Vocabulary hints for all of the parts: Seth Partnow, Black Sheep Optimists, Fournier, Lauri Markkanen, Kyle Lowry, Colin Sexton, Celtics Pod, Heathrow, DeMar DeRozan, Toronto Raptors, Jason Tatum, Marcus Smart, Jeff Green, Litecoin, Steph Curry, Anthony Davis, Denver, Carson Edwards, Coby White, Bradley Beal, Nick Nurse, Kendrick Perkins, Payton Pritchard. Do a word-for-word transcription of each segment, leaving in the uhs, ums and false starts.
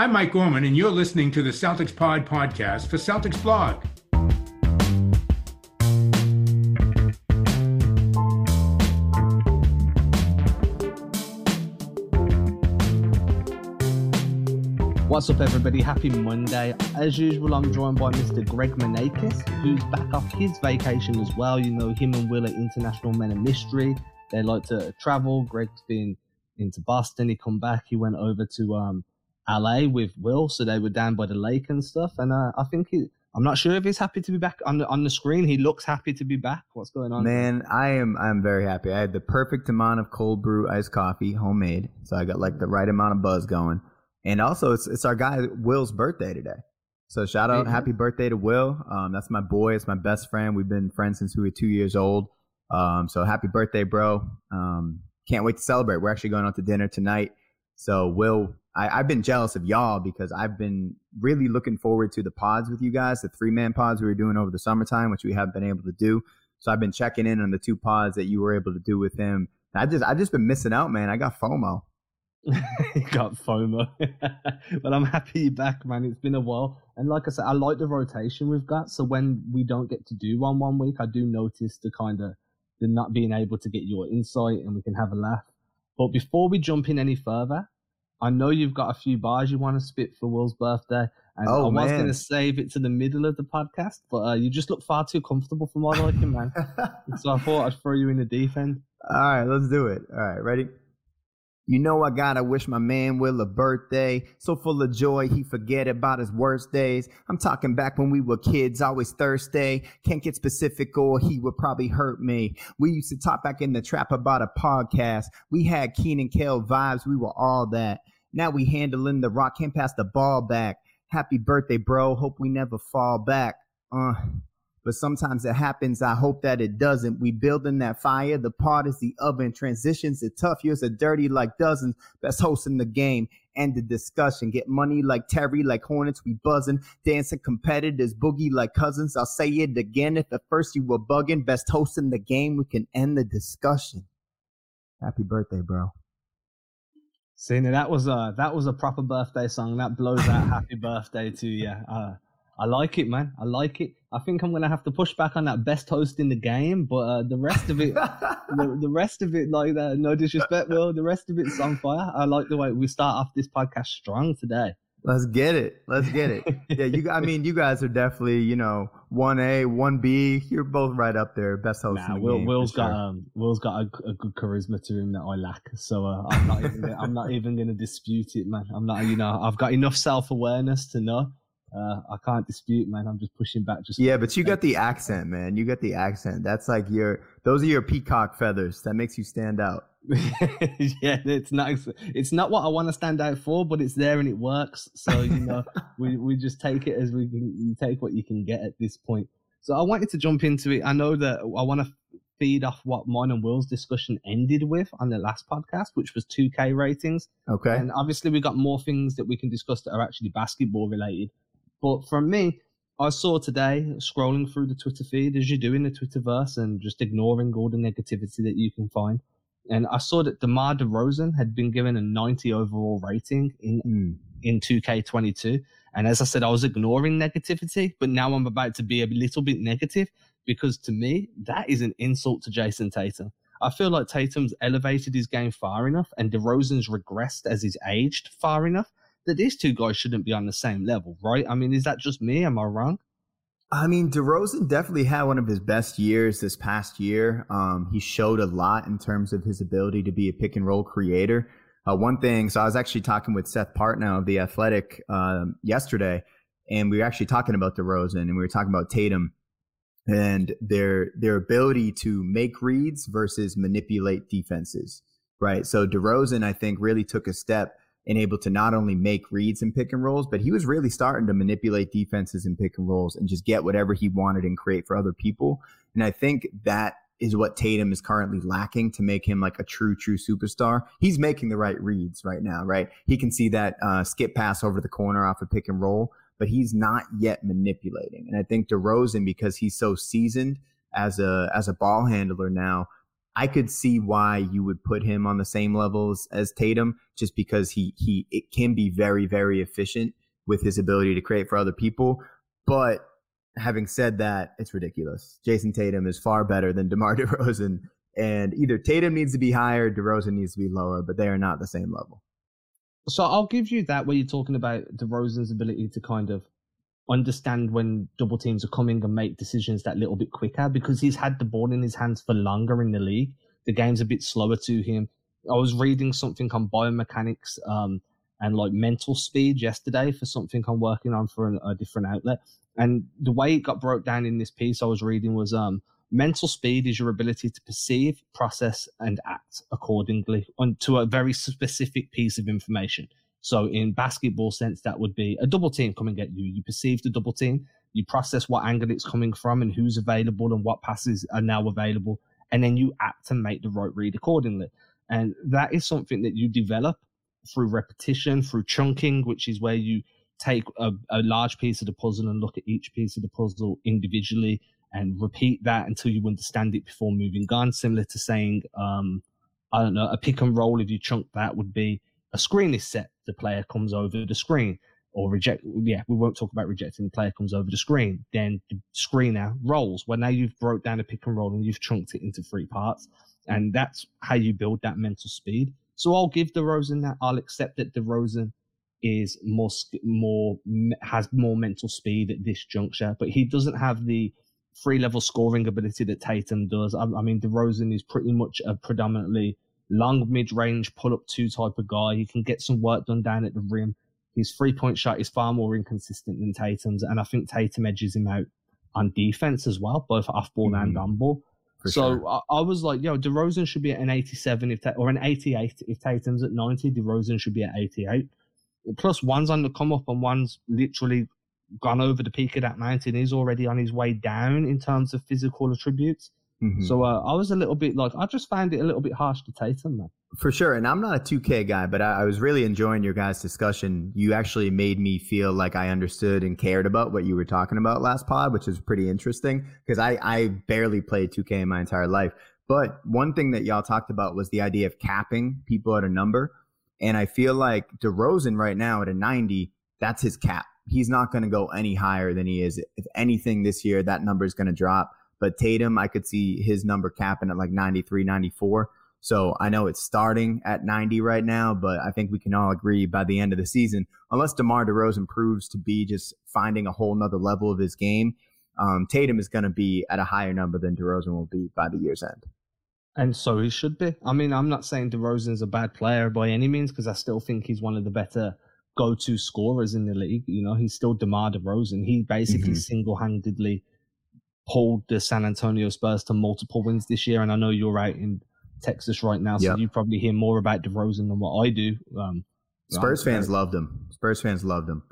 I'm Mike Gorman, and you're listening to the Celtics Pod podcast for Celtics Blog. What's up, everybody? Happy Monday. As usual, I'm joined by Mister Greg Manakis, who's back off his vacation as well. You know, him and Will are international men of mystery. They like to travel. Greg's been into Boston. He come back. He went over to um, L A with Will, so they were down by the lake and stuff. And uh, I think he, I'm not sure if he's happy to be back on the, on the screen. He looks happy to be back. What's going on? Man, I am I'm very happy. I had the perfect amount of cold brew iced coffee, homemade, so I got like the right amount of buzz going. And also, it's it's our guy Will's birthday today, so shout out, happy birthday to Will. Um, that's my boy. It's my best friend. We've been friends since we were two years old. Um, so happy birthday, bro. Um, can't wait to celebrate. We're actually going out to dinner tonight. So Will, I, I've been jealous of y'all because I've been really looking forward to the pods with you guys, the three-man pods we were doing over the summertime, which we haven't been able to do. So I've been checking in on the two pods that you were able to do with him. I just I just been missing out, man. I got FOMO. Got FOMO. But I'm happy you're back, man. It's been a while. And like I said, I like the rotation we've got. So when we don't get to do one one week, I do notice the kind of the not being able to get your insight and we can have a laugh. But before we jump in any further, I know you've got a few bars you want to spit for Will's birthday. And oh, I was going to save it to the middle of the podcast, but uh, you just look far too comfortable for my liking, man. So I thought I'd throw you in the deep end. All right, let's do it. All right, ready? You know I gotta wish my man Will a birthday, so full of joy he forget about his worst days. I'm talking back when we were kids, always Thursday. Can't get specific or he would probably hurt me. We used to talk back in the trap about a podcast. We had Keen and Kale vibes, we were all that. Now we handling the rock, can't pass the ball back. Happy birthday, bro, hope we never fall back. Uh... But sometimes it happens. I hope that it doesn't. We building that fire. The pot is the oven. Transitions are tough. Years are dirty like dozens. Best host in the game. End the discussion. Get money like Terry, like Hornets. We buzzing. Dancing competitors. Boogie like cousins. I'll say it again. If at first you were bugging, best host in the game. We can end the discussion. Happy birthday, bro. See, now that was a, that was a proper birthday song. That blows out happy birthday to you. Uh, I like it, man. I like it. I think I'm gonna have to push back on that best host in the game, but uh, the rest of it, the, the rest of it, like that. No disrespect, Will. The rest of it's on fire. I like the way we start off this podcast strong today. Let's get it. Let's get it. Yeah, you. I mean, you guys are definitely, you know, one A, one B. You're both right up there, best host nah, in the Will, game. Will's got sure. um, Will's got a, a good charisma to him that I lack. So uh, I'm not even. I'm not even gonna dispute it, man. I'm not. You know, I've got enough self awareness to know. Uh, I can't dispute, man. I'm just pushing back. Just yeah, but you got the accent, man. You got the accent. That's like your. Those are your peacock feathers. That makes you stand out. Yeah, it's not. It's not what I want to stand out for, but it's there and it works. So you know, we we just take it as we can. You take what you can get at this point. So I wanted to jump into it. I know that I want to feed off what mine and Will's discussion ended with on the last podcast, which was two K ratings. Okay. And obviously, we got more things that we can discuss that are actually basketball related. But from me, I saw today, scrolling through the Twitter feed, as you do in the Twitterverse, and just ignoring all the negativity that you can find. And I saw that DeMar DeRozan had been given a ninety overall rating in mm. in two K twenty-two. And as I said, I was ignoring negativity, but now I'm about to be a little bit negative because to me, that is an insult to Jason Tatum. I feel like Tatum's elevated his game far enough and DeRozan's regressed as he's aged far enough that these two guys shouldn't be on the same level, right? I mean, is that just me? Am I wrong? I mean, DeRozan definitely had one of his best years this past year. Um, he showed a lot in terms of his ability to be a pick-and-roll creator. Uh, one thing, so I was actually talking with Seth Partnow of The Athletic um, yesterday, and we were actually talking about DeRozan, and we were talking about Tatum and their their ability to make reads versus manipulate defenses, right? So DeRozan, I think, really took a step and able to not only make reads and pick and rolls, but he was really starting to manipulate defenses and pick and rolls and just get whatever he wanted and create for other people. And I think that is what Tatum is currently lacking to make him like a true, true superstar. He's making the right reads right now, right? He can see that uh, skip pass over the corner off a pick and roll, but he's not yet manipulating. And I think DeRozan, because he's so seasoned as a as a ball handler now, I could see why you would put him on the same levels as Tatum, just because he he it can be very, very efficient with his ability to create for other people. But having said that, it's ridiculous. Jason Tatum is far better than DeMar DeRozan, and either Tatum needs to be higher, DeRozan needs to be lower, but they are not the same level. So I'll give you that when you're talking about DeRozan's ability to kind of understand when double teams are coming and make decisions that little bit quicker, because he's had the ball in his hands for longer in the league. The game's a bit slower to him. I was reading something on biomechanics um, and like mental speed yesterday for something I'm working on for an, a different outlet. And the way it got broke down in this piece I was reading was um, mental speed is your ability to perceive, process, and act accordingly on to a very specific piece of information. So in basketball sense, that would be a double team coming at you. You perceive the double team, you process what angle it's coming from and who's available and what passes are now available, and then you act and make the right read accordingly. And that is something that you develop through repetition, through chunking, which is where you take a, a large piece of the puzzle and look at each piece of the puzzle individually and repeat that until you understand it before moving on. Similar to saying, um, I don't know, a pick and roll, if you chunk that would be a screen is set, the player comes over the screen, or reject. Yeah, we won't talk about rejecting. The player comes over the screen, then the screener rolls. Well, now you've broke down a pick and roll and you've chunked it into three parts, and that's how you build that mental speed. So I'll give DeRozan that. I'll accept that DeRozan is more, more has more mental speed at this juncture, but he doesn't have the three-level scoring ability that Tatum does. I, I mean, DeRozan is pretty much a predominantly long mid-range pull-up two type of guy. He can get some work done down at the rim. His three-point shot is far more inconsistent than Tatum's, and I think Tatum edges him out on defense as well, both off-ball mm-hmm. and on-ball. For so sure. I, I was like, yo, DeRozan should be at an eighty-seven if ta- or an eighty-eight. If Tatum's at ninety, DeRozan should be at eighty-eight. Plus, one's on the come-up and one's literally gone over the peak of that mountain. He's already on his way down in terms of physical attributes. Mm-hmm. So uh, I was a little bit like, I just found it a little bit harsh to Tatum, man. For sure. And I'm not a two K guy, but I, I was really enjoying your guys' discussion. You actually made me feel like I understood and cared about what you were talking about last pod, which is pretty interesting because I, I barely played two K in my entire life. But one thing that y'all talked about was the idea of capping people at a number. And I feel like DeRozan right now at a ninety, that's his cap. He's not going to go any higher than he is. If anything this year, that number is going to drop. But Tatum, I could see his number capping at like ninety-three, ninety-four. So I know it's starting at ninety right now, but I think we can all agree by the end of the season, unless DeMar DeRozan proves to be just finding a whole nother level of his game, um, Tatum is going to be at a higher number than DeRozan will be by the year's end. And so he should be. I mean, I'm not saying DeRozan's a bad player by any means, because I still think he's one of the better go-to scorers in the league. You know, he's still DeMar DeRozan. He basically mm-hmm. single-handedly pulled the San Antonio Spurs to multiple wins this year. And I know you're out in Texas right now, so yep. you probably hear more about DeRozan than what I do. Um, Spurs right? fans loved him. Spurs fans loved him.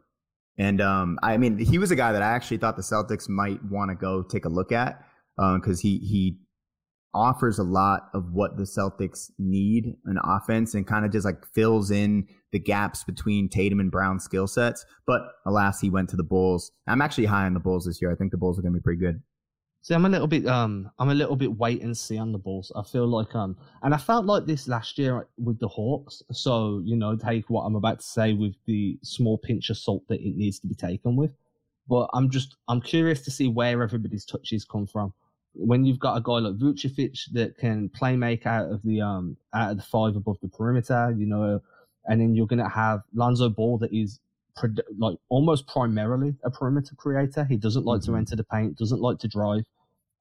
And, um, I mean, he was a guy that I actually thought the Celtics might want to go take a look at because um, he, he offers a lot of what the Celtics need in offense and kind of just like fills in the gaps between Tatum and Brown's skill sets. But alas, he went to the Bulls. I'm actually high on the Bulls this year. I think the Bulls are going to be pretty good. See, I'm a little bit, um, I'm a little bit wait and see on the Bulls. I feel like, um, and I felt like this last year with the Hawks. So, you know, take what I'm about to say with the small pinch of salt that it needs to be taken with. But I'm just, I'm curious to see where everybody's touches come from. When you've got a guy like Vucevic that can play make out of the, um, out of the five above the perimeter, you know, and then you're gonna have Lonzo Ball that is like almost primarily a perimeter creator. He doesn't like mm-hmm. to enter the paint, doesn't like to drive.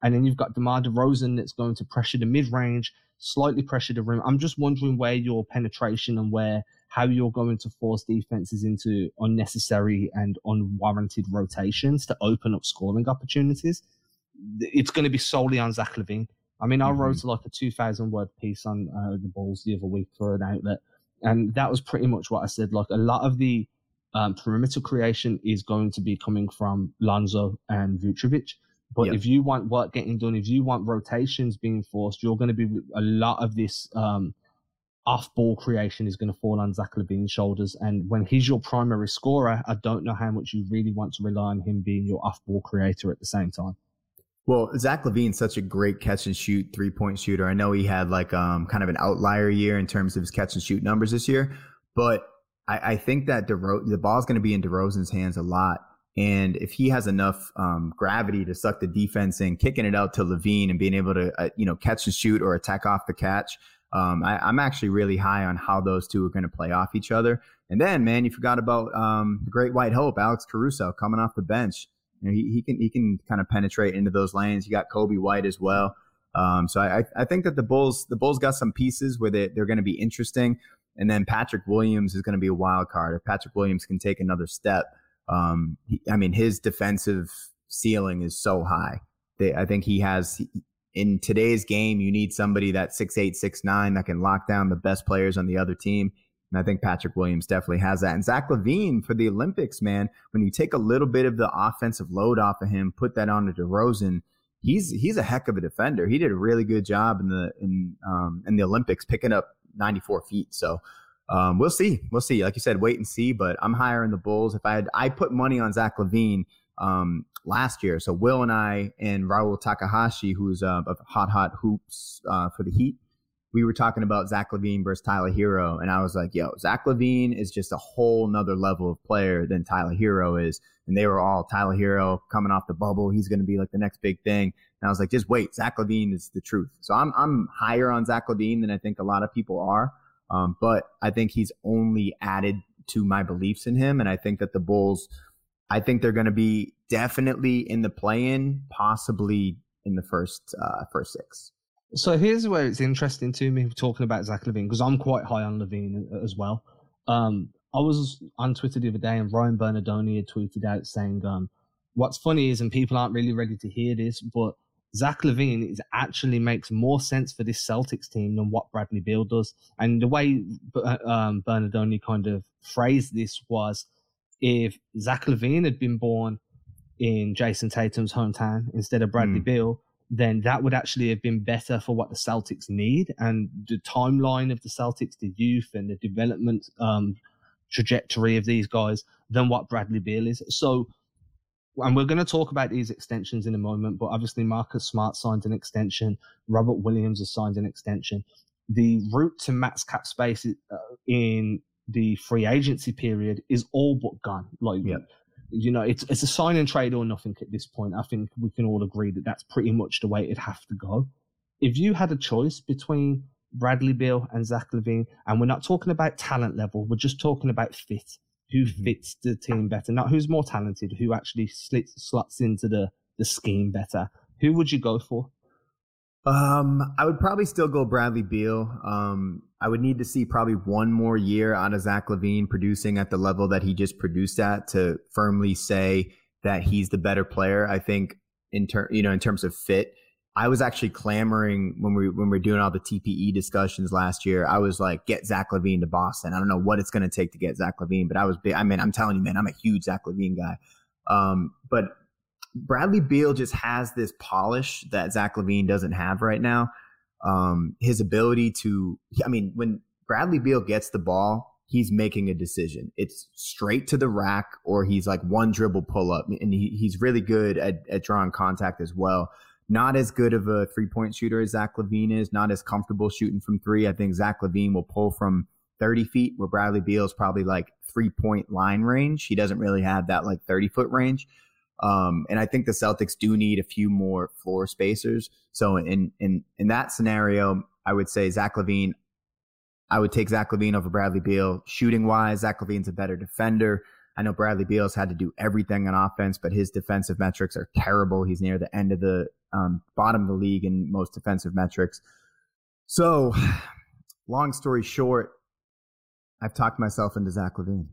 And then you've got DeMar DeRozan that's going to pressure the mid-range, slightly pressure the rim. I'm just wondering where your penetration and where how you're going to force defenses into unnecessary and unwarranted rotations to open up scoring opportunities. It's going to be solely on Zach LaVine. I mean, I mm-hmm. wrote like a two thousand word piece on uh, the Bulls the other week for an outlet, and that was pretty much what I said. Like a lot of the Um, perimeter creation is going to be coming from Lonzo and Vucevic. But yep. if you want work getting done, if you want rotations being forced, you're going to be a lot of this um, off-ball creation is going to fall on Zach LaVine's shoulders. And when he's your primary scorer, I don't know how much you really want to rely on him being your off-ball creator at the same time. Well, Zach LaVine's such a great catch and shoot three point shooter. I know he had like um kind of an outlier year in terms of his catch and shoot numbers this year, but I, I think that DeRo- the ball's going to be in DeRozan's hands a lot. And if he has enough um, gravity to suck the defense in, kicking it out to LaVine and being able to, uh, you know, catch and shoot or attack off the catch, um, I, I'm actually really high on how those two are going to play off each other. And then, man, you forgot about um, the Great White Hope, Alex Caruso, coming off the bench. You know, he, he can he can kind of penetrate into those lanes. You got Kobe White as well. Um, so I, I think that the Bulls the Bulls got some pieces where they, they're going to be interesting. And then Patrick Williams is going to be a wild card. If Patrick Williams can take another step, um, he, I mean, his defensive ceiling is so high. They, I think he has in today's game, you need somebody that's six eight, six nine that can lock down the best players on the other team. And I think Patrick Williams definitely has that. And Zach LaVine for the Olympics, man, when you take a little bit of the offensive load off of him, put that on to DeRozan, he's he's a heck of a defender. He did a really good job in the in um, in the Olympics picking up ninety-four feet. So um, we'll see. We'll see. Like you said, wait and see. But I'm higher in the Bulls. If I had, I put money on Zach LaVine um, last year. So Will and I and Raul Takahashi, who's uh, of Hot Hot Hoops uh, for the Heat, we were talking about Zach LaVine versus Tyler Herro. And I was like, yo, Zach LaVine is just a whole nother level of player than Tyler Herro is. And they were all Tyler Herro coming off the bubble. He's going to be like the next big thing. And I was like, just wait, Zach LaVine is the truth. So I'm I'm higher on Zach LaVine than I think a lot of people are. Um, but I think he's only added to my beliefs in him. And I think that the Bulls, I think they're going to be definitely in the play-in, possibly in the first uh, first six. So here's where it's interesting to me talking about Zach LaVine, because I'm quite high on LaVine as well. Um, I was on Twitter the other day and Ryan Bernadoni had tweeted out saying, um, what's funny is, and people aren't really ready to hear this, but Zach LaVine is actually makes more sense for this Celtics team than what Bradley Beal does. And the way um, Bernadoni kind of phrased this was, if Zach LaVine had been born in Jason Tatum's hometown instead of Bradley mm. Beal, then that would actually have been better for what the Celtics need. And the timeline of the Celtics, the youth and the development um, trajectory of these guys than what Bradley Beal is. So, and we're going to talk about these extensions in a moment, but obviously Marcus Smart signed an extension. Robert Williams has signed an extension. The route to max cap space in the free agency period is all but gone. Like, yeah. You know, it's it's a sign and trade or nothing at this point. I think we can all agree that that's pretty much the way it'd have to go. If you had a choice between Bradley Beal and Zach LaVine, and we're not talking about talent level, we're just talking about fit. Who fits the team better? Not who's more talented, who actually slits, slots into the, the scheme better. Who would you go for? Um, I would probably still go Bradley Beal. Um, I would need to see probably one more year out of Zach LaVine producing at the level that he just produced at to firmly say that he's the better player. I think in ter- you know, in terms of fit, I was actually clamoring when we when we were doing all the T P E discussions last year. I was like, get Zach LaVine to Boston. I don't know what it's going to take to get Zach LaVine, but I was big. I mean, I'm telling you, man, I'm a huge Zach LaVine guy. Um, but Bradley Beal just has this polish that Zach LaVine doesn't have right now. Um, his ability to, I mean, when Bradley Beal gets the ball, he's making a decision. It's straight to the rack, or he's like one dribble pull up, and he, he's really good at, at drawing contact as well. Not as good of a three-point shooter as Zach LaVine is, not as comfortable shooting from three. I think Zach LaVine will pull from thirty feet, where Bradley Beal is probably like three-point line range. He doesn't really have that like thirty-foot range. Um, and I think the Celtics do need a few more floor spacers. So in in in that scenario, I would say Zach LaVine, I would take Zach LaVine over Bradley Beal. Shooting-wise, Zach LaVine's a better defender. I know Bradley Beal's had to do everything on offense, but his defensive metrics are terrible. He's near the end of the um, bottom of the league in most defensive metrics. So long story short, I've talked myself into Zach LaVine.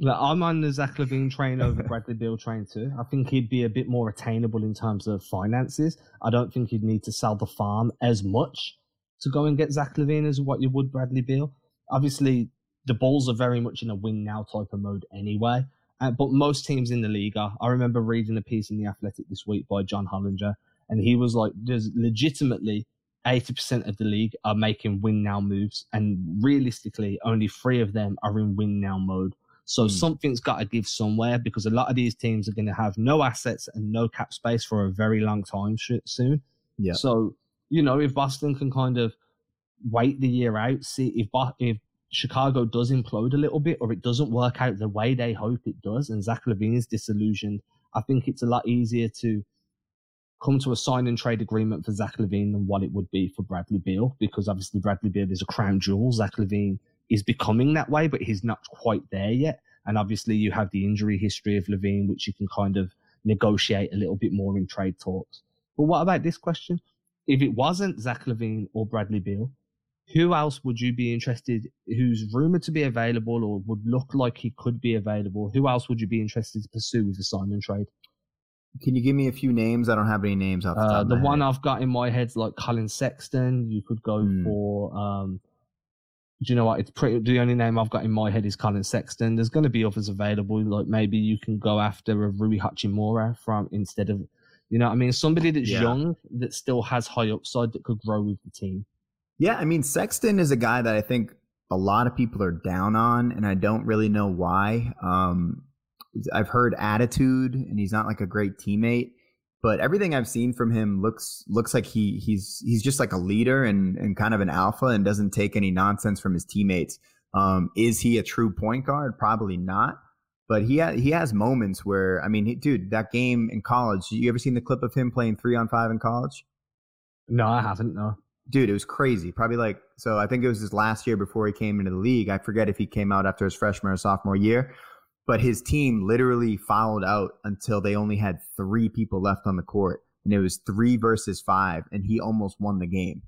Look, I'm on the Zach LaVine train over Bradley Beal train too. I think he'd be a bit more attainable in terms of finances. I don't think he'd need to sell the farm as much to go and get Zach LaVine as what you would Bradley Beal. Obviously, the Bulls are very much in a win now type of mode anyway. Uh, but most teams in the league are. I remember reading a piece in The Athletic this week by John Hollinger, and he was like, there's legitimately eighty percent of the league are making win now moves, and realistically, only three of them are in win now mode. So mm. something's got to give somewhere, because a lot of these teams are going to have no assets and no cap space for a very long time soon. Yeah. So, you know, if Boston can kind of wait the year out, see if if Chicago does implode a little bit, or it doesn't work out the way they hope it does, and Zach LaVine is disillusioned, I think it's a lot easier to come to a sign and trade agreement for Zach LaVine than what it would be for Bradley Beal, because obviously Bradley Beal is a crown jewel. Zach LaVine is becoming that way, but he's not quite there yet. And obviously you have the injury history of LaVine, which you can kind of negotiate a little bit more in trade talks. But what about this question? If it wasn't Zach LaVine or Bradley Beal, who else would you be interested, who's rumored to be available or would look like he could be available? Who else would you be interested to pursue with a sign and trade? Can you give me a few names? I don't have any names off the top uh, of my The one head. I've got in my head's like Colin Sexton. You could go mm. for, um, do you know what? It's pretty. The only name I've got in my head is Colin Sexton. There's going to be others available. Like maybe you can go after a Rui Hachimura from instead of, you know what I mean? Somebody that's yeah. young that still has high upside that could grow with the team. Yeah, I mean, Sexton is a guy that I think a lot of people are down on, and I don't really know why. Um, I've heard attitude, and he's not like a great teammate, but everything I've seen from him looks looks like he he's he's just like a leader and, and kind of an alpha, and doesn't take any nonsense from his teammates. Um, is he a true point guard? Probably not, but he, ha- he has moments where, I mean, he, dude, that game in college, you ever seen the clip of him playing three on five in college? No, I haven't, no. Dude, it was crazy. Probably like, so I think it was his last year before he came into the league. I forget if he came out after his freshman or sophomore year, but his team literally fouled out until they only had three people left on the court. And it was three versus five, and he almost won the game.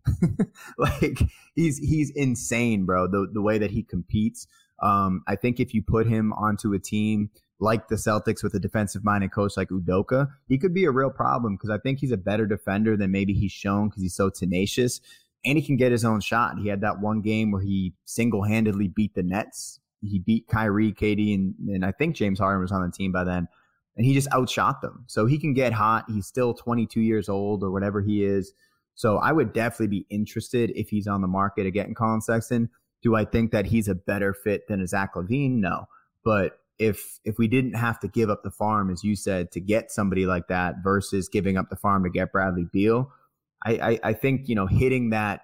Like, he's he's insane, bro, the, the way that he competes. Um, I think if you put him onto a team like the Celtics with a defensive-minded coach like Udoka, he could be a real problem, because I think he's a better defender than maybe he's shown, because he's so tenacious, and he can get his own shot. He had that one game where he single-handedly beat the Nets. He beat Kyrie, K D, and, and I think James Harden was on the team by then, and he just outshot them. So he can get hot. He's still twenty-two years old or whatever he is. So I would definitely be interested if he's on the market again. Colin Sexton, do I think that he's a better fit than a Zach LaVine? No, but if if we didn't have to give up the farm, as you said, to get somebody like that versus giving up the farm to get Bradley Beal, I, I, I think, you know, hitting that,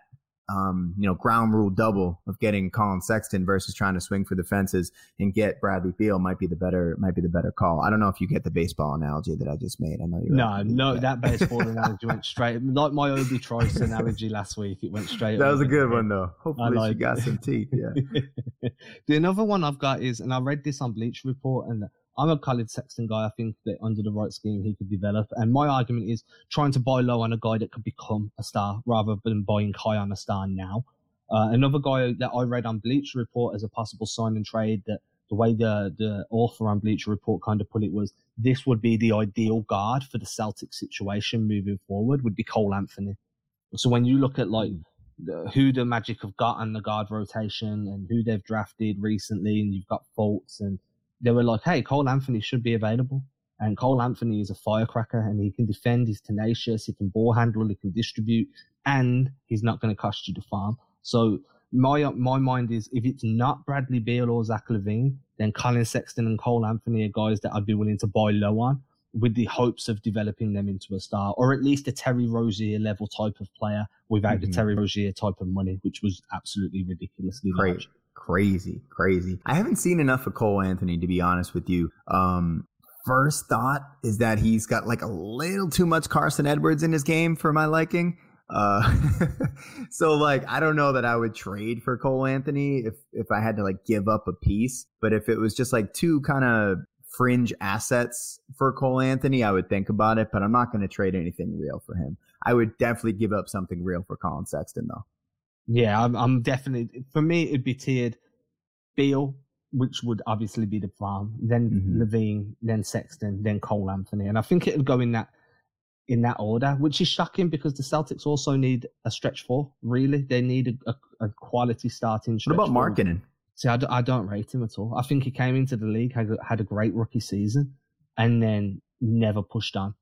um, you know, ground rule double of getting Colin Sexton versus trying to swing for the fences and get Bradley Beal might be the better might be the better call. I don't know if you get the baseball analogy that I just made. I know you. No, no, that, that baseball analogy went straight. Like my Obi Trice analogy last week, it went straight. That was a good one though. Hopefully like she got some teeth. Yeah. The another one I've got is, and I read this on Bleacher Report, and I'm a Colin Sexton guy. I think that under the right scheme, he could develop. And my argument is trying to buy low on a guy that could become a star rather than buying high on a star now. Uh, another guy that I read on Bleacher Report as a possible sign and trade, that the way the, the author on Bleacher Report kind of put it was, this would be the ideal guard for the Celtics situation moving forward, would be Cole Anthony. So when you look at like the, who the Magic have got on the guard rotation and who they've drafted recently, and you've got faults and they were like, hey, Cole Anthony should be available. And Cole Anthony is a firecracker, and he can defend, he's tenacious, he can ball handle, he can distribute, and he's not going to cost you the farm. So my my mind is, if it's not Bradley Beal or Zach LaVine, then Colin Sexton and Cole Anthony are guys that I'd be willing to buy low on with the hopes of developing them into a star, or at least a Terry Rozier level type of player without mm-hmm. the Terry Rozier type of money, which was absolutely ridiculously Great. large. Crazy, crazy. I haven't seen enough of Cole Anthony, to be honest with you. Um, first thought is that he's got like a little too much Carson Edwards in his game for my liking. Uh, so like, I don't know that I would trade for Cole Anthony if, if I had to like give up a piece, but if it was just like two kind of fringe assets for Cole Anthony, I would think about it, but I'm not going to trade anything real for him. I would definitely give up something real for Colin Sexton though. Yeah, I'm, I'm definitely, for me, it'd be tiered Beal, which would obviously be the farm, then mm-hmm. LaVine, then Sexton, then Cole Anthony. And I think it would go in that in that order, which is shocking because the Celtics also need a stretch four, really. They need a, a, a quality starting stretch What about Markkanen? See, I, d- I don't rate him at all. I think he came into the league, had, had a great rookie season, and then never pushed on.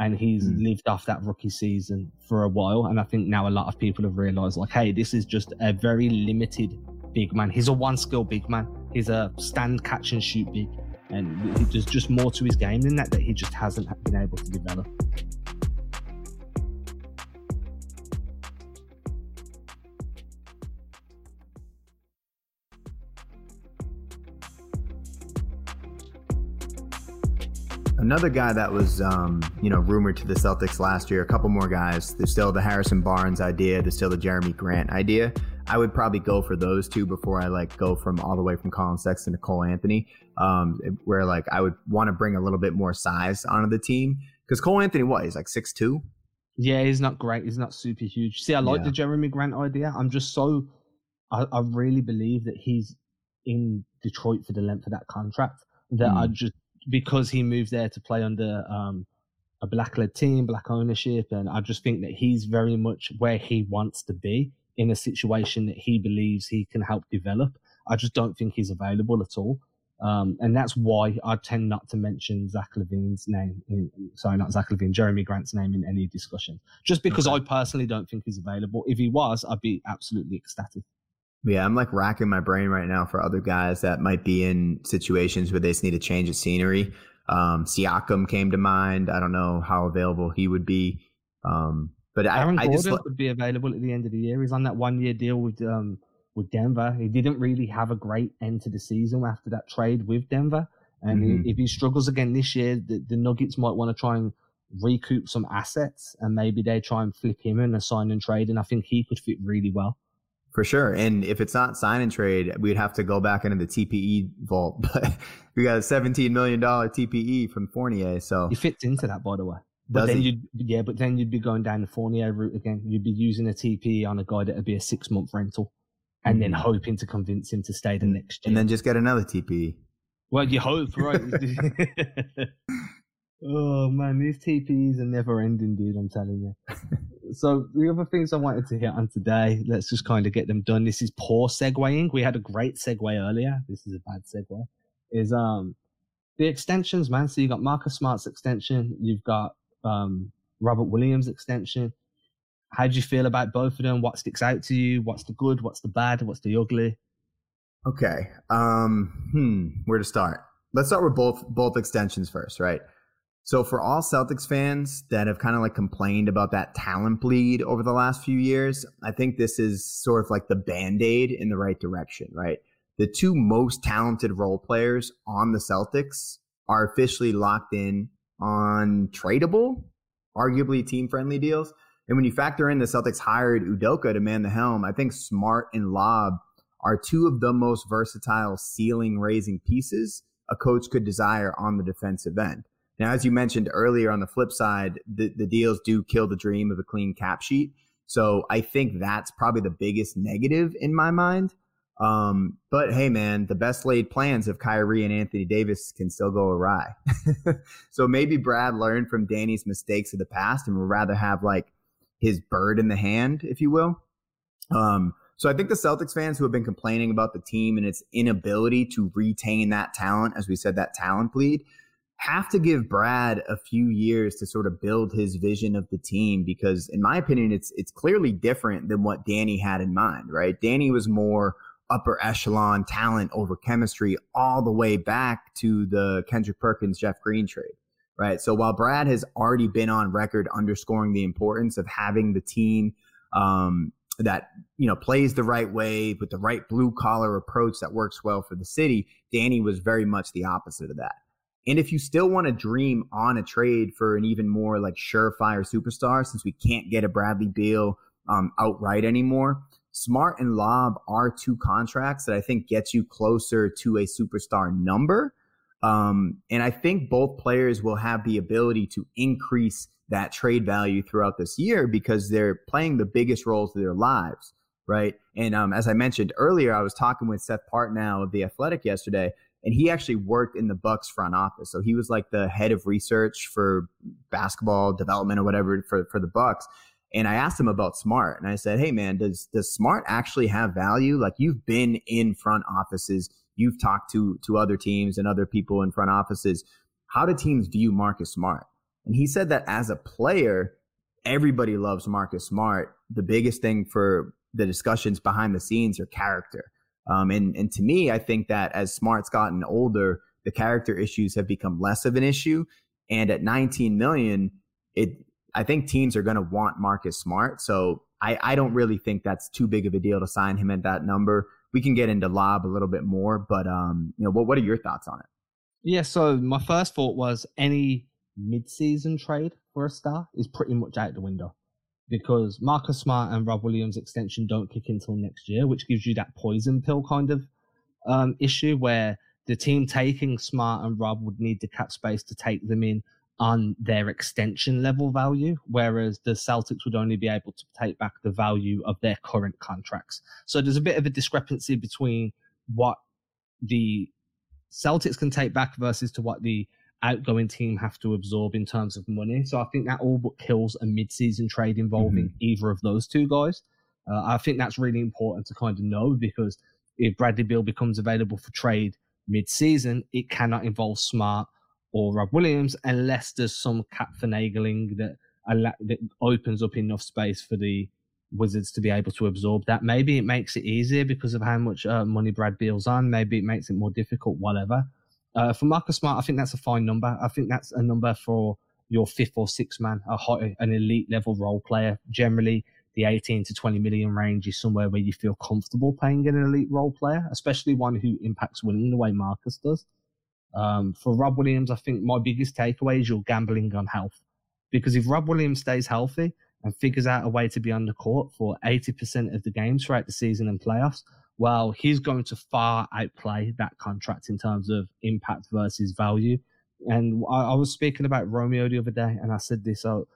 And he's mm. lived off that rookie season for a while. And I think now a lot of people have realized, like, hey, this is just a very limited big man. He's a one-skill big man. He's a stand, catch and shoot big, and there's just more to his game than that that he just hasn't been able to develop. Another guy that was, um, you know, rumored to the Celtics last year, a couple more guys. There's still the Harrison Barnes idea. There's still the Jeremy Grant idea. I would probably go for those two before I, like, go from all the way from Colin Sexton to Cole Anthony, um, where, like, I would want to bring a little bit more size onto the team. Because Cole Anthony, what, he's like six two? Yeah, he's not great. He's not super huge. See, I like yeah. the Jeremy Grant idea. I'm just so I, – I really believe that he's in Detroit for the length of that contract that mm. I just – because he moved there to play under um, a black-led team, black ownership, and I just think that he's very much where he wants to be in a situation that he believes he can help develop. I just don't think he's available at all. Um, and that's why I tend not to mention Zach LaVine's name. In, sorry, not Zach LaVine, Jeremy Grant's name in any discussion. Just because okay. I personally don't think he's available. If he was, I'd be absolutely ecstatic. Yeah, I'm like racking my brain right now for other guys that might be in situations where they just need a change of scenery. Um, Siakam came to mind. I don't know how available he would be. Um, but Aaron I, I Gordon just would be available at the end of the year. He's on that one-year deal with um, with Denver. He didn't really have a great end to the season after that trade with Denver. And mm-hmm. he, if he struggles again this year, the, the Nuggets might want to try and recoup some assets, and maybe they try and flip him in a sign and trade. And I think he could fit really well. For sure. And if it's not sign and trade, we'd have to go back into the T P E vault. But we got a seventeen million dollars T P E from Fournier. So he fits into that, by the way. But then you'd, yeah, but then you'd be going down the Fournier route again. You'd be using a T P E on a guy that would be a six-month rental and then hoping to convince him to stay the next year. And then just get another T P E. Well, you hope, right? Oh, man, these T P Es are never-ending, dude, I'm telling you. So the other things I wanted to hit on today, let's just kind of get them done. This is poor segueing. We had a great segue earlier. This is a bad segue. Is um the extensions, man. So you got Marcus Smart's extension. You've got um Robert Williams' extension. How do you feel about both of them? What sticks out to you? What's the good? What's the bad? What's the ugly? Okay. Um. Hmm. Where to start? Let's start with both both extensions first, right? So for all Celtics fans that have kind of like complained about that talent bleed over the last few years, I think this is sort of like the Band-Aid in the right direction, right? The two most talented role players on the Celtics are officially locked in on tradable, arguably team-friendly deals. And when you factor in the Celtics hired Udoka to man the helm, I think Smart and Lob are two of the most versatile ceiling-raising pieces a coach could desire on the defensive end. Now, as you mentioned earlier, on the flip side, the, the deals do kill the dream of a clean cap sheet. So I think that's probably the biggest negative in my mind. Um, but, hey, man, the best laid plans of Kyrie and Anthony Davis can still go awry. So maybe Brad learned from Danny's mistakes of the past and would rather have, like, his bird in the hand, if you will. Um, so I think the Celtics fans who have been complaining about the team and its inability to retain that talent, as we said, that talent bleed, have to give Brad a few years to sort of build his vision of the team, because in my opinion, it's it's clearly different than what Danny had in mind, right? Danny was more upper echelon talent over chemistry all the way back to the Kendrick Perkins, Jeff Green trade, right? So while Brad has already been on record underscoring the importance of having the team um, that, you know, plays the right way with the right blue collar approach that works well for the city, Danny was very much the opposite of that. And if you still want to dream on a trade for an even more like surefire superstar, since we can't get a Bradley Beal um, outright anymore, Smart and Lob are two contracts that I think gets you closer to a superstar number. Um, and I think both players will have the ability to increase that trade value throughout this year because they're playing the biggest roles of their lives, right? And um, as I mentioned earlier, I was talking with Seth Partnow of The Athletic yesterday. And he actually worked in the Bucks front office. So he was like the head of research for basketball development or whatever for, for the Bucks. And I asked him about Smart. And I said, hey, man, does does Smart actually have value? Like, you've been in front offices. You've talked to to other teams and other people in front offices. How do teams view Marcus Smart? And he said that as a player, everybody loves Marcus Smart. The biggest thing for the discussions behind the scenes are character. Um, and, and to me, I think that as Smart's gotten older, the character issues have become less of an issue. And at nineteen million, it, I think teams are going to want Marcus Smart. So I, I don't really think that's too big of a deal to sign him at that number. We can get into Lob a little bit more, but um, you know, what what are your thoughts on it? Yeah, so my first thought was any mid-season trade for a star is pretty much out the window because Marcus Smart and Rob Williams' extension don't kick in until next year, which gives you that poison pill kind of um, issue where the team taking Smart and Rob would need the cap space to take them in on their extension level value, whereas the Celtics would only be able to take back the value of their current contracts. So there's a bit of a discrepancy between what the Celtics can take back versus to what the outgoing team have to absorb in terms of money. So I think that all but kills a mid-season trade involving mm-hmm. either of those two guys. Uh, I think that's really important to kind of know because if Bradley Beal becomes available for trade mid-season, it cannot involve Smart or Rob Williams, unless there's some cap finagling that that opens up enough space for the Wizards to be able to absorb that. Maybe it makes it easier because of how much uh, money Brad Beal's on. Maybe it makes it more difficult, whatever. Uh, for Marcus Smart, I think that's a fine number. I think that's a number for your fifth or sixth man, a high, an elite-level role player. Generally, the eighteen to twenty million range is somewhere where you feel comfortable paying an elite role player, especially one who impacts winning the way Marcus does. Um, for Rob Williams, I think my biggest takeaway is you're gambling on health. Because if Rob Williams stays healthy and figures out a way to be on the court for eighty percent of the games throughout the season and playoffs, well, he's going to far outplay that contract in terms of impact versus value. And I, I was speaking about Romeo the other day, and I said this out.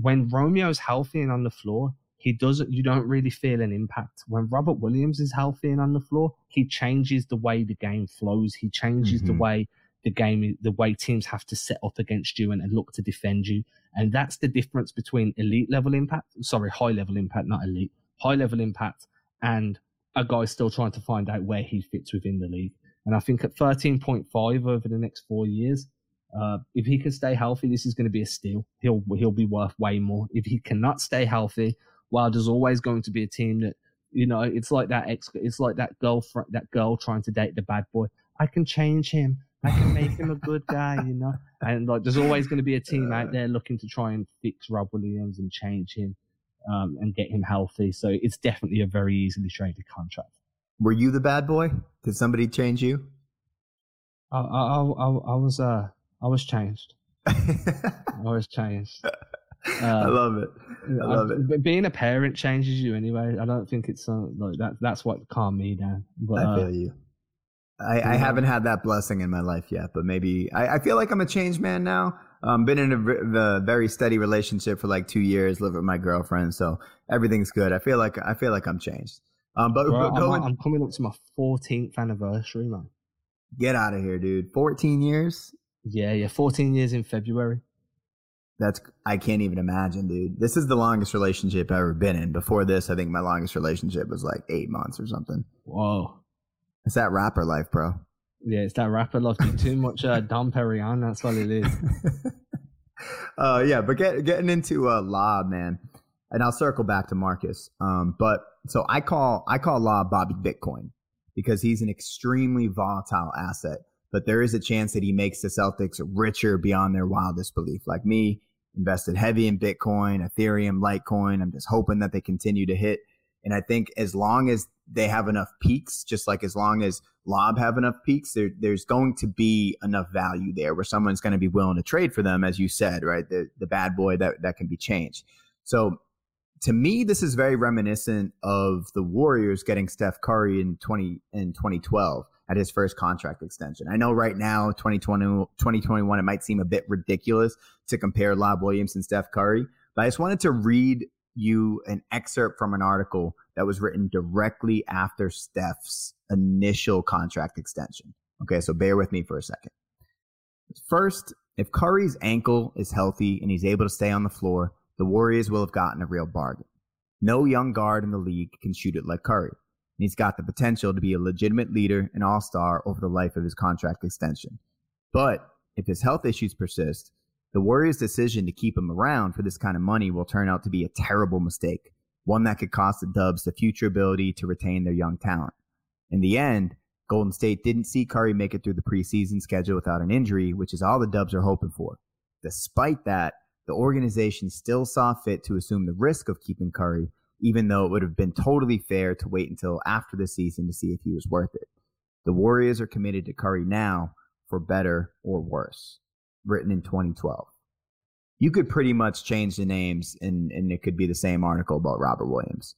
When Romeo's healthy and on the floor, he doesn't. You don't really feel an impact. When Robert Williams is healthy and on the floor, he changes the way the game flows. He changes mm-hmm. the way the game, the way teams have to set up against you and, and look to defend you. And that's the difference between elite level impact, sorry, high level impact, not elite, high level impact, and a guy still trying to find out where he fits within the league. And I think at thirteen point five over the next four years, uh, if he can stay healthy, this is going to be a steal. He'll he'll be worth way more. If he cannot stay healthy, well, there's always going to be a team that, you know, it's like that ex, it's like that girl, that girl trying to date the bad boy. I can change him. I can make him a good guy, you know. And like, there's always going to be a team out there looking to try and fix Rob Williams and change him um, and get him healthy. So it's definitely a very easily traded contract. Were you the bad boy? Did somebody change you? I, I, I, I was, uh, I was changed. I was changed. Um, I love it. I love I, it. Being a parent changes you anyway. I don't think it's uh, like that. That's what calmed me down. But, I feel uh, you. I, yeah. I haven't had that blessing in my life yet, but maybe I, I feel like I'm a changed man now. Um, been in a, a very steady relationship for like two years. Live with my girlfriend, so everything's good. I feel like I feel like I'm changed. Um, but, Bro, but going, I'm, I'm coming up to my fourteenth anniversary, man. Get out of here, dude! Fourteen years. Yeah, yeah, fourteen years in February. That's, I can't even imagine, dude. This is the longest relationship I've ever been in. Before this, I think my longest relationship was like eight months or something. Whoa. It's that rapper life, bro. Yeah, it's that rapper life. Too much uh, Dom Perignon, that's what it is. uh, yeah, but get, getting into uh, Lob, man, and I'll circle back to Marcus. Um, but so I call I call Lob Bobby Bitcoin because he's an extremely volatile asset. But there is a chance that he makes the Celtics richer beyond their wildest belief. Like me, invested heavy in Bitcoin, Ethereum, Litecoin. I'm just hoping that they continue to hit. And I think as long as they have enough peaks, just like as long as Lob have enough peaks, there, there's going to be enough value there where someone's going to be willing to trade for them, as you said, right? The, the bad boy that, that can be changed. So to me, this is very reminiscent of the Warriors getting Steph Curry in twenty in twenty twelve. At his first contract extension. I know right now, twenty twenty, twenty twenty-one, it might seem a bit ridiculous to compare Lob Williams and Steph Curry, but I just wanted to read you an excerpt from an article that was written directly after Steph's initial contract extension. Okay, so bear with me for a second. First, if Curry's ankle is healthy and he's able to stay on the floor, the Warriors will have gotten a real bargain. No young guard in the league can shoot it like Curry. And he's got the potential to be a legitimate leader and all-star over the life of his contract extension. But if his health issues persist, the Warriors' decision to keep him around for this kind of money will turn out to be a terrible mistake, one that could cost the Dubs the future ability to retain their young talent. In the end, Golden State didn't see Curry make it through the preseason schedule without an injury, which is all the Dubs are hoping for. Despite that, the organization still saw fit to assume the risk of keeping Curry, even though it would have been totally fair to wait until after the season to see if he was worth it. The Warriors are committed to Curry now, for better or worse. Written in twenty twelve. You could pretty much change the names, and, and it could be the same article about Robert Williams.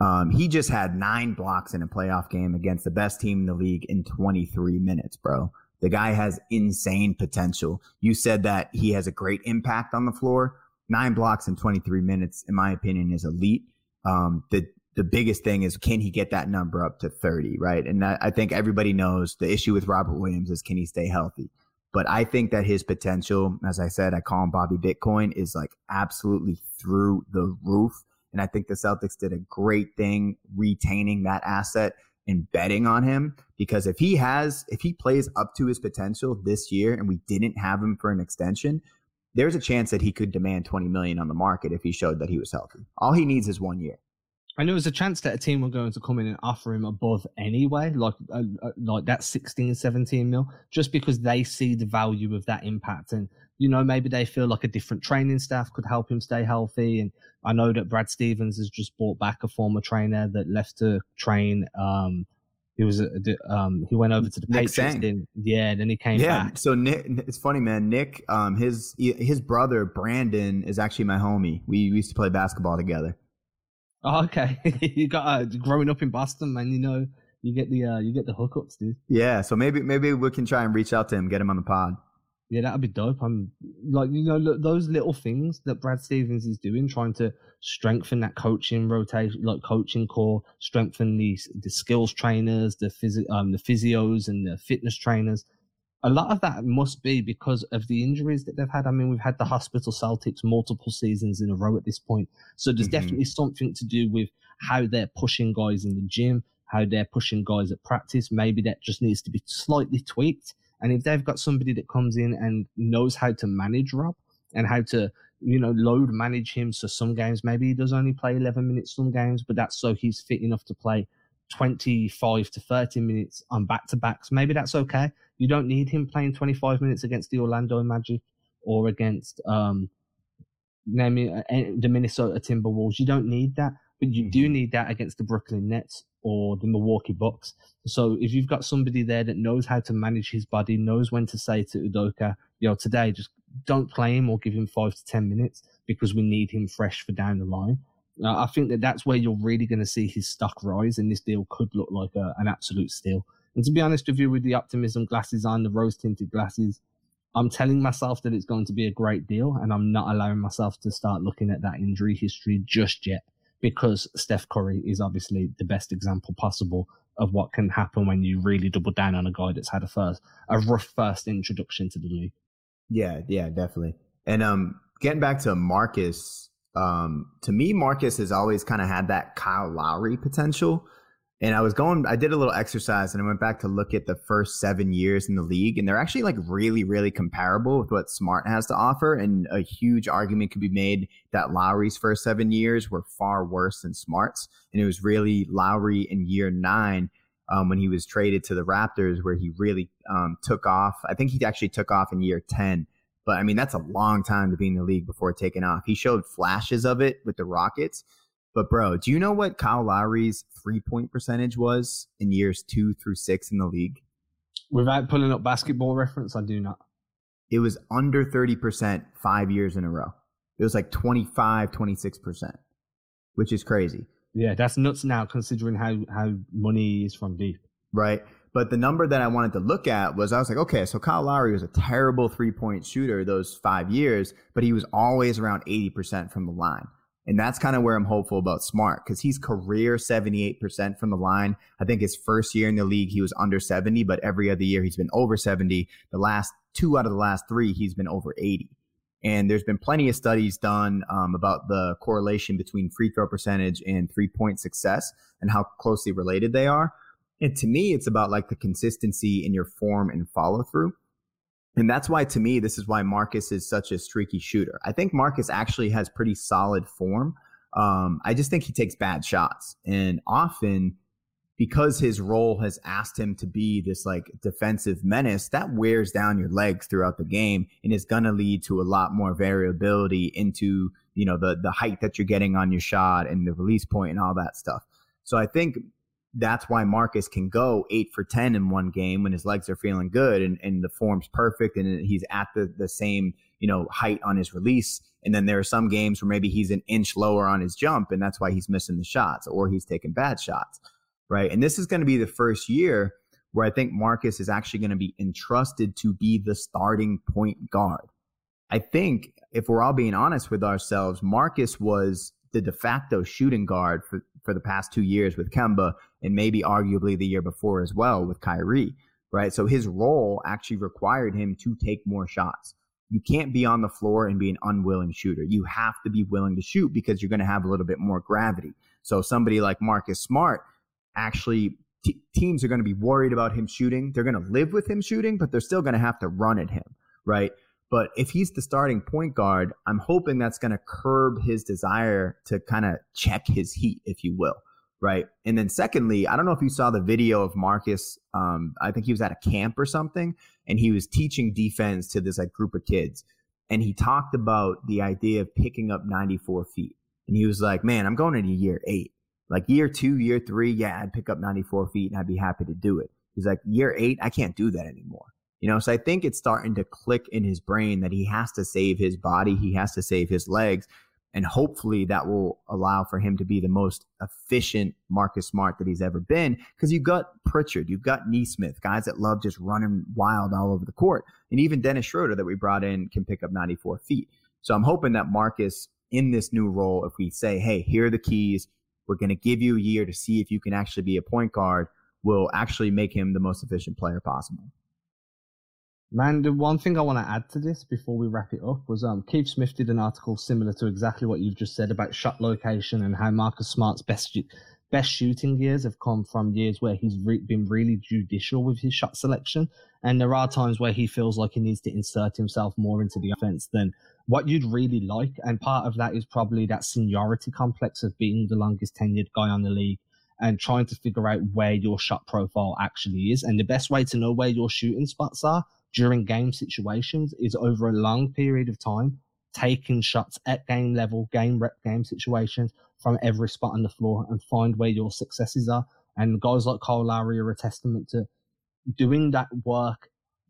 Um, he just had nine blocks in a playoff game against the best team in the league in twenty-three minutes, bro. The guy has insane potential. You said that he has a great impact on the floor. Nine blocks in twenty-three minutes, in my opinion, is elite. Um, the the biggest thing is, can he get that number up to thirty, right? And that, I think everybody knows the issue with Robert Williams is, can he stay healthy? But I think that his potential, as I said, I call him Bobby Bitcoin, is like absolutely through the roof. And I think the Celtics did a great thing retaining that asset and betting on him, because if he has, if he plays up to his potential this year and we didn't have him for an extension, there's a chance that he could demand twenty million dollars on the market if he showed that he was healthy. All he needs is one year. And there was a chance that a team were going to come in and offer him above anyway, like uh, like that sixteen, seventeen mil, just because they see the value of that impact. And, you know, maybe they feel like a different training staff could help him stay healthy. And I know that Brad Stevens has just brought back a former trainer that left to train. Um, he was um, he went over to the Nick Patriots. Then, yeah, then he came yeah. back. So Nick, it's funny, man. Nick, um, his his brother, Brandon, is actually my homie. We, we used to play basketball together. Oh, okay. You got uh, growing up in Boston, man. You know, you get the uh, you get the hookups, dude. Yeah. So maybe maybe we can try and reach out to him, get him on the pod. Yeah, that'd be dope. I'm like, you know, look, those little things that Brad Stevens is doing, trying to strengthen that coaching rotation, like coaching core, strengthen the the skills trainers, the phys- um the physios and the fitness trainers. A lot of that must be because of the injuries that they've had. I mean, we've had the hospital Celtics multiple seasons in a row at this point. So there's mm-hmm. definitely something to do with how they're pushing guys in the gym, how they're pushing guys at practice. Maybe that just needs to be slightly tweaked. And if they've got somebody that comes in and knows how to manage Rob and how to, you know, load manage him. So some games, maybe he does only play eleven minutes, some games, but that's so he's fit enough to play twenty-five to thirty minutes on back-to-backs. Maybe that's okay. You don't need him playing twenty-five minutes against the Orlando Magic or against um, the Minnesota Timberwolves. You don't need that, but you do need that against the Brooklyn Nets or the Milwaukee Bucks. So if you've got somebody there that knows how to manage his body, knows when to say to Udoka, yo, today just don't play him or give him five to ten minutes because we need him fresh for down the line. Uh, I think that that's where you're really going to see his stock rise, and this deal could look like a, an absolute steal. And to be honest with you, with the optimism glasses on, the rose-tinted glasses, I'm telling myself that it's going to be a great deal, and I'm not allowing myself to start looking at that injury history just yet, because Steph Curry is obviously the best example possible of what can happen when you really double down on a guy that's had a first, a rough first introduction to the league. Yeah, yeah, definitely. And um, getting back to Marcus, um, to me, Marcus has always kind of had that Kyle Lowry potential. And I was going, I did a little exercise and I went back to look at the first seven years in the league. And they're actually like really, really comparable with what Smart has to offer. And a huge argument could be made that Lowry's first seven years were far worse than Smart's. And it was really Lowry in year nine um, when he was traded to the Raptors where he really um, took off. I think he actually took off in year ten. But I mean, that's a long time to be in the league before taking off. He showed flashes of it with the Rockets. But, bro, do you know what Kyle Lowry's three-point percentage was in years two through six in the league? Without pulling up basketball reference, I do not. It was under thirty percent five years in a row. It was like twenty-five, twenty-six percent, which is crazy. Yeah, that's nuts now considering how, how money is from deep. Right. But the number that I wanted to look at was I was like, okay, so Kyle Lowry was a terrible three-point shooter those five years, but he was always around eighty percent from the line. And that's kind of where I'm hopeful about Smart, because he's career seventy-eight percent from the line. I think his first year in the league, he was under seventy, but every other year he's been over seventy. The last two out of the last three, he's been over eighty. And there's been plenty of studies done um, about the correlation between free throw percentage and three-point success and how closely related they are. And to me, it's about like the consistency in your form and follow through. And that's why, to me, this is why Marcus is such a streaky shooter. I think Marcus actually has pretty solid form. Um, I just think he takes bad shots. And often because his role has asked him to be this like defensive menace, that wears down your legs throughout the game and is going to lead to a lot more variability into, you know, the the height that you're getting on your shot and the release point and all that stuff. So I think that's why Marcus can go eight for ten in one game when his legs are feeling good and, and the form's perfect and he's at the, the same, you know, height on his release. And then there are some games where maybe he's an inch lower on his jump and that's why he's missing the shots or he's taking bad shots. Right. And this is going to be the first year where I think Marcus is actually going to be entrusted to be the starting point guard. I think if we're all being honest with ourselves, Marcus was the de facto shooting guard for, for the past two years with Kemba and maybe arguably the year before as well with Kyrie. Right. So his role actually required him to take more shots. You can't be on the floor and be an unwilling shooter. You have to be willing to shoot because you're going to have a little bit more gravity. So somebody like Marcus Smart, actually t- teams are going to be worried about him shooting. They're going to live with him shooting, but they're still going to have to run at him, right? But if he's the starting point guard, I'm hoping that's going to curb his desire to kind of check his heat, if you will, right? And then secondly, I don't know if you saw the video of Marcus. Um, I think he was at a camp or something, and he was teaching defense to this like group of kids. And he talked about the idea of picking up ninety-four feet. And he was like, man, I'm going into year eight. Like year two, year three, yeah, I'd pick up ninety-four feet and I'd be happy to do it. He's like, year eight, I can't do that anymore. You know, so I think it's starting to click in his brain that he has to save his body. He has to save his legs. And hopefully that will allow for him to be the most efficient Marcus Smart that he's ever been. Because you've got Pritchard, you've got Nesmith, guys that love just running wild all over the court. And even Dennis Schroeder that we brought in can pick up ninety-four feet. So I'm hoping that Marcus in this new role, if we say, hey, here are the keys, we're going to give you a year to see if you can actually be a point guard, will actually make him the most efficient player possible. Man, the one thing I want to add to this before we wrap it up was um, Keith Smith did an article similar to exactly what you've just said about shot location and how Marcus Smart's best best shooting years have come from years where he's re- been really judicial with his shot selection. And there are times where he feels like he needs to insert himself more into the offense than what you'd really like. And part of that is probably that seniority complex of being the longest tenured guy on the league and trying to figure out where your shot profile actually is. And the best way to know where your shooting spots are during game situations is over a long period of time, taking shots at game level, game rep, game situations from every spot on the floor and find where your successes are. And guys like Kyle Lowry are a testament to doing that work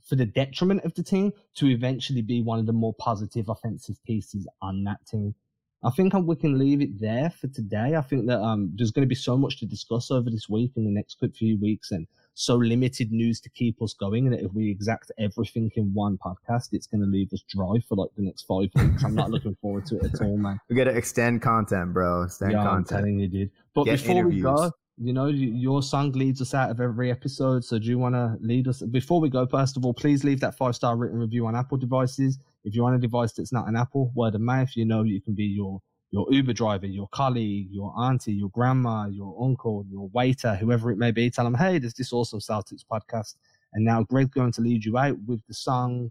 for the detriment of the team to eventually be one of the more positive offensive pieces on that team. I think we can leave it there for today. I think that um, there's going to be so much to discuss over this week and the next quick few weeks and so limited news to keep us going that if we exact everything in one podcast, it's going to leave us dry for like the next five weeks. I'm not looking forward to it at all, man. We got to extend content, bro. Extend yeah, content. I'm telling you, dude. But Get before interviews. we go, you know, your song leads us out of every episode. So do you want to lead us? Before we go, first of all, please leave that five-star written review on Apple devices. If you're on a device that's not an Apple, word of mouth, you know you can be your, your Uber driver, your colleague, your auntie, your grandma, your uncle, your waiter, whoever it may be. Tell them, hey, there's this awesome Celtics podcast. And now Greg's going to lead you out with the song.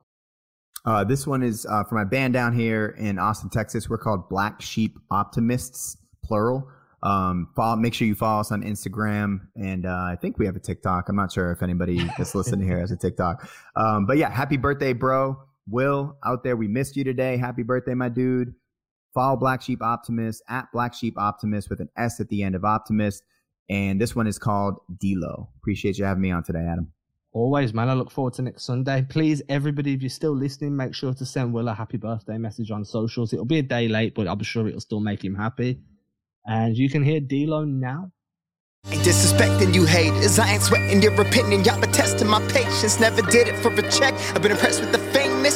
Uh, this one is uh, for my band down here in Austin, Texas. We're called Black Sheep Optimists, plural. Um, follow, make sure you follow us on Instagram. And, uh, I think we have a TikTok. I'm not sure if anybody that's listening here has a TikTok. Um, but yeah, happy birthday, bro. Will out there. We missed you today. Happy birthday, my dude. Follow Black Sheep Optimist at Black Sheep Optimist with an S at the end of Optimist. And this one is called D-Lo. Appreciate you having me on today, Adam. Always, man. I look forward to next Sunday. Please, everybody, if you're still listening, make sure to send Will a happy birthday message on socials. It'll be a day late, but I'm sure it'll still make him happy. And you can hear D-Lo now. Ain't disrespecting you haters, I ain't sweating your opinion. Y'all been testing my patience, never did it for a check. I've been impressed with the famous,